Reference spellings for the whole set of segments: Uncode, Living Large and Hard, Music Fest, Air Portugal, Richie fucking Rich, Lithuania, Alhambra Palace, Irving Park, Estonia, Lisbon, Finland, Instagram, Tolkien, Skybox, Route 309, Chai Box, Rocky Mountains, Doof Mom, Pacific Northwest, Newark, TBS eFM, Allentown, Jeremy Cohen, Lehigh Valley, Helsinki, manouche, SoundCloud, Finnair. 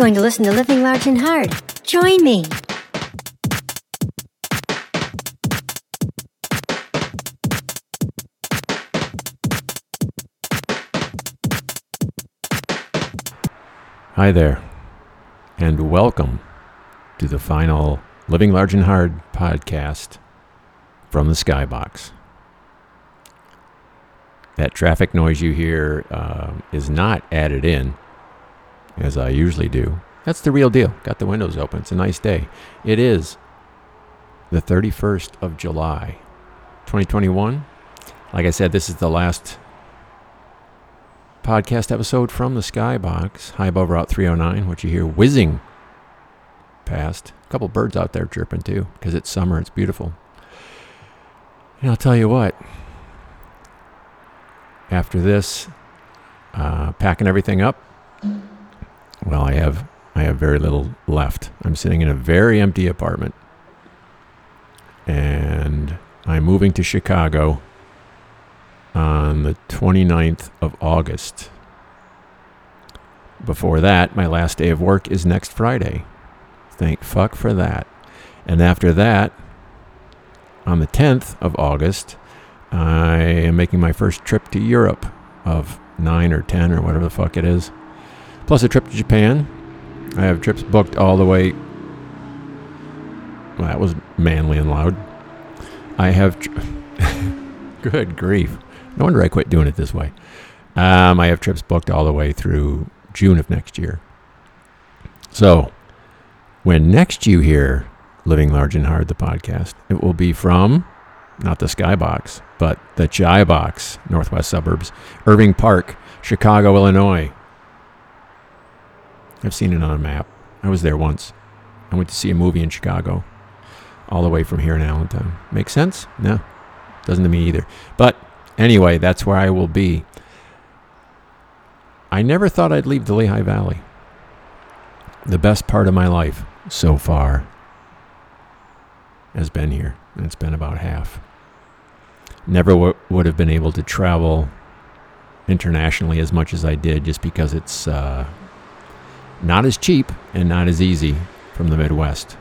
going to listen to Living Large and Hard. Join me. Hi there, and welcome to the final Living Large and Hard podcast from the Skybox. That traffic noise you hear is not added in, as I usually do. That's the real deal. Got the windows open. It's a nice day. It is the 31st of July, 2021. Like I said, this is the last podcast episode from the Skybox, high above Route 309, which you hear whizzing past. A couple birds out there chirping too, because it's summer. It's beautiful. And I'll tell you what, after this, packing everything up, well, I have very little left. I'm sitting in a very empty apartment, and I'm moving to Chicago on the 29th of August. Before that, my last day of work is next Friday. Thank fuck for that. And after that, on the 10th of August, I am making my first trip to Europe of 9 or 10 or whatever the fuck it is, plus a trip to Japan. I have trips booked all the way. Well, that was manly and loud. I have... Good grief. No wonder I quit doing it this way. I have trips booked all the way through June of next year. So, when next you hear Living Large and Hard, the podcast, it will be from... not the Skybox, but the Chai Box, Northwest Suburbs, Irving Park, Chicago, Illinois. I've seen it on a map. I was there once. I went to see a movie in Chicago, all the way from here in Allentown. Makes sense? No, doesn't to me either. But anyway, that's where I will be. I never thought I'd leave the Lehigh Valley. The best part of my life so far has been here. It's been about half. Never would have been able to travel internationally as much as I did, just because it's not as cheap and not as easy from the Midwest,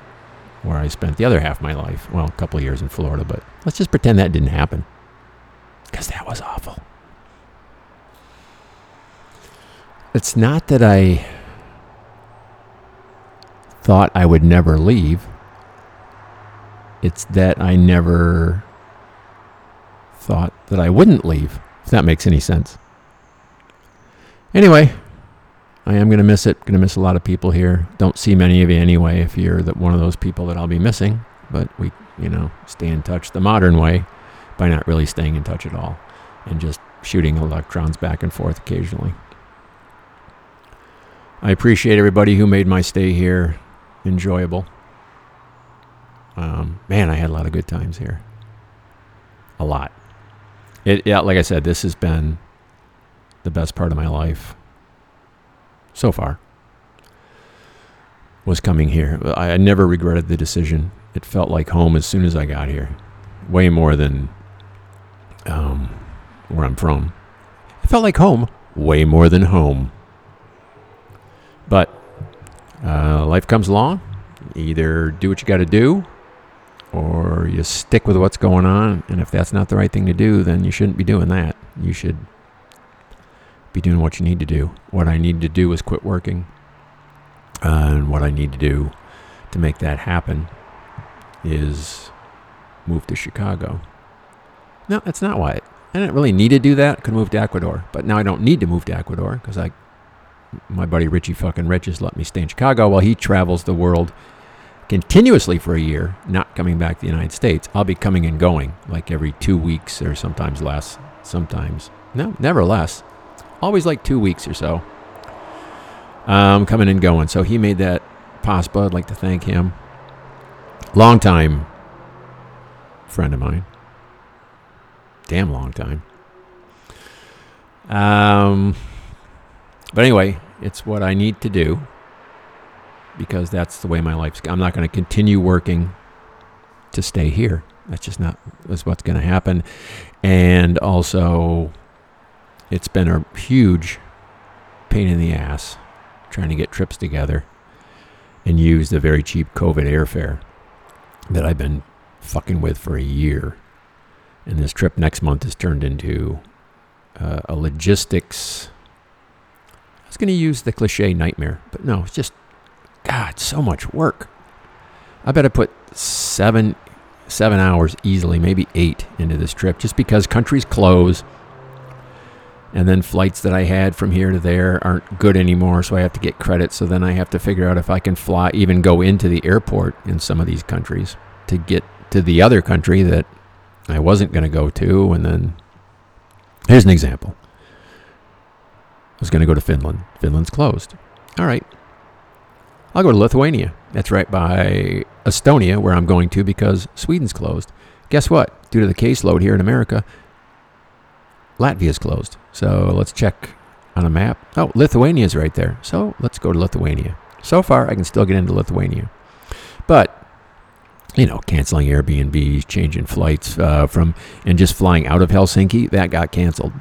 where I spent the other half of my life. Well, a couple of years in Florida, but let's just pretend that didn't happen, because that was awful. It's not that I thought I would never leave. It's that I never thought that I wouldn't leave, if that makes any sense. Anyway, I am going to miss it. Going to miss a lot of people here. Don't see many of you anyway, if you're one of those people that I'll be missing. But we, stay in touch the modern way by not really staying in touch at all and just shooting electrons back and forth occasionally. I appreciate everybody who made my stay here enjoyable. Man, I had a lot of good times here. A lot. Like I said, this has been the best part of my life so far, was coming here. I never regretted the decision. It felt like home as soon as I got here, way more than where I'm from. It felt like home, way more than home. But life comes along. Either do what you got to do, or you stick with what's going on. And if that's not the right thing to do, then you shouldn't be doing that. You should be doing what you need to do. What I need to do is quit working. And what I need to do to make that happen is move to Chicago. No, that's not why. I didn't really need to do that. I could move to Ecuador. But now I don't need to move to Ecuador, because my buddy Richie fucking Rich has let me stay in Chicago while he travels the world continuously for a year, not coming back to the United States. I'll be coming and going like every 2 weeks, or sometimes less, sometimes. No, never less. Always like 2 weeks or so. Coming and going. So he made that possible. I'd like to thank him. Long-time friend of mine. Damn long time. But anyway, it's what I need to do, because that's the way my life's... I'm not going to continue working to stay here. That's what's going to happen. And also, it's been a huge pain in the ass trying to get trips together and use the very cheap COVID airfare that I've been fucking with for a year. And this trip next month has turned into a logistics... I was going to use the cliche nightmare, but no, it's just, God, so much work. I bet I put seven hours easily, maybe 8 into this trip, just because countries close. And then flights that I had from here to there aren't good anymore, so I have to get credit. So then I have to figure out if I can fly, even go into the airport in some of these countries to get to the other country that I wasn't going to go to. And then, here's an example. I was going to go to Finland. Finland's closed. All right. I'll go to Lithuania. That's right by Estonia, where I'm going to, because Sweden's closed. Guess what? Due to the caseload here in America, Latvia's closed. So let's check on a map. Oh, Lithuania's right there. So let's go to Lithuania. So far, I can still get into Lithuania. But, you know, canceling Airbnbs, changing flights and just flying out of Helsinki, that got canceled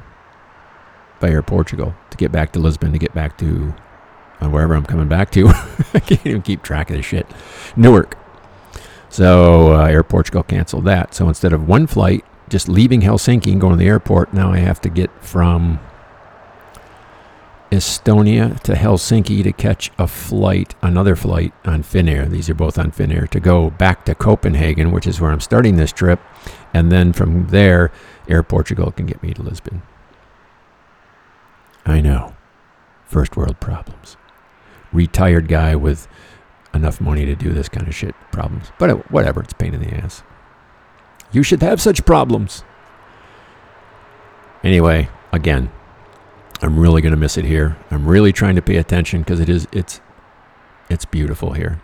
by Air Portugal to get back to Lisbon, to get back to wherever I'm coming back to. I can't even keep track of this shit. Newark. So Air Portugal canceled that. So instead of one flight, just leaving Helsinki and going to the airport, now I have to get from Estonia to Helsinki to catch a flight, another flight on Finnair. These are both on Finnair to go back to Copenhagen, which is where I'm starting this trip. And then from there, Air Portugal can get me to Lisbon. I know. First world problems. Retired guy with enough money to do this kind of shit problems. But whatever, it's a pain in the ass. You should have such problems. Anyway, again, I'm really going to miss it here. I'm really trying to pay attention because it's beautiful here.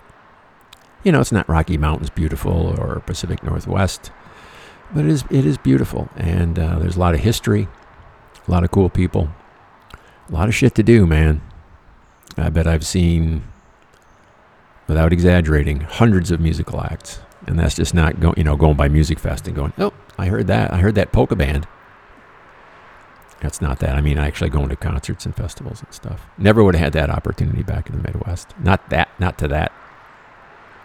You know, it's not Rocky Mountains beautiful or Pacific Northwest, but it is beautiful. And there's a lot of history, a lot of cool people, a lot of shit to do, man. I bet I've seen, without exaggerating, hundreds of musical acts. And that's just not going by Music Fest and going, oh, I heard that. I heard that polka band. That's not that. I mean, actually going to concerts and festivals and stuff. Never would have had that opportunity back in the Midwest. Not to that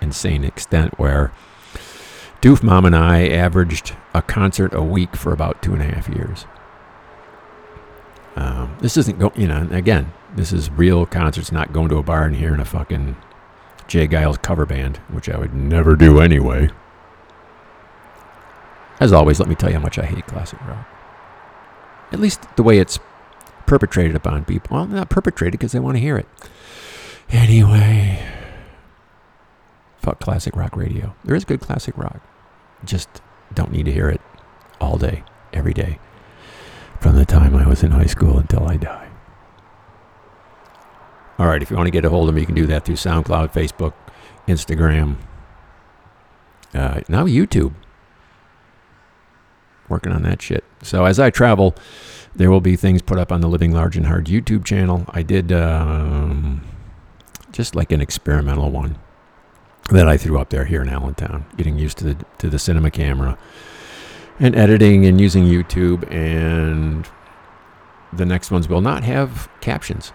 insane extent where Doof Mom and I averaged a concert a week for about 2.5 years. This isn't again, this is real concerts, not going to a bar and hearing a fucking J Geils cover band, which I would never do anyway. As always, let me tell you how much I hate classic rock. At least the way it's perpetrated upon people. Well, not perpetrated because they want to hear it. Anyway, fuck classic rock radio. There is good classic rock. Just don't need to hear it all day, every day, from the time I was in high school until I die. All right, if you want to get a hold of me, you can do that through SoundCloud, Facebook, Instagram, now YouTube. Working on that shit. So as I travel, there will be things put up on the Living Large and Hard YouTube channel. I did just like an experimental one that I threw up there here in Allentown, getting used to the cinema camera and editing and using YouTube. And the next ones will not have captions.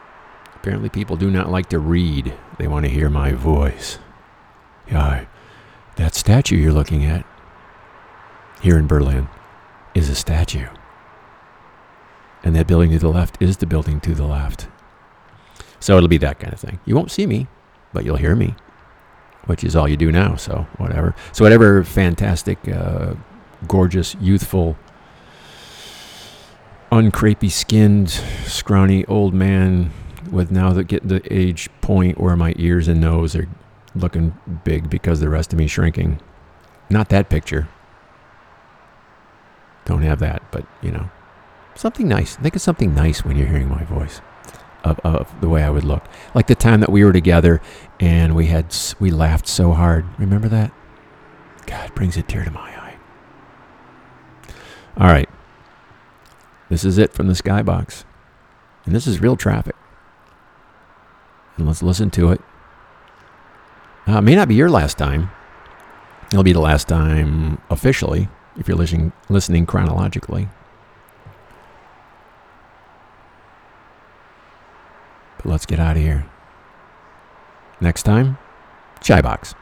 Apparently people do not like to read. They want to hear my voice. Yeah, that statue you're looking at here in Berlin is a statue. And that building to the left is the building to the left. So it'll be that kind of thing. You won't see me, but you'll hear me, which is all you do now, so whatever. So whatever fantastic, gorgeous, youthful, uncrepey-skinned, scrawny old man... with now that getting to the age point where my ears and nose are looking big because the rest of me shrinking. Not that picture. Don't have that, but, something nice. Think of something nice when you're hearing my voice of the way I would look. Like the time that we were together and we laughed so hard. Remember that? God, it brings a tear to my eye. All right. This is it from the Skybox. And this is real traffic. And let's listen to it. It may not be your last time. It'll be the last time officially, if you're listening chronologically. But let's get out of here. Next time, Chai Box.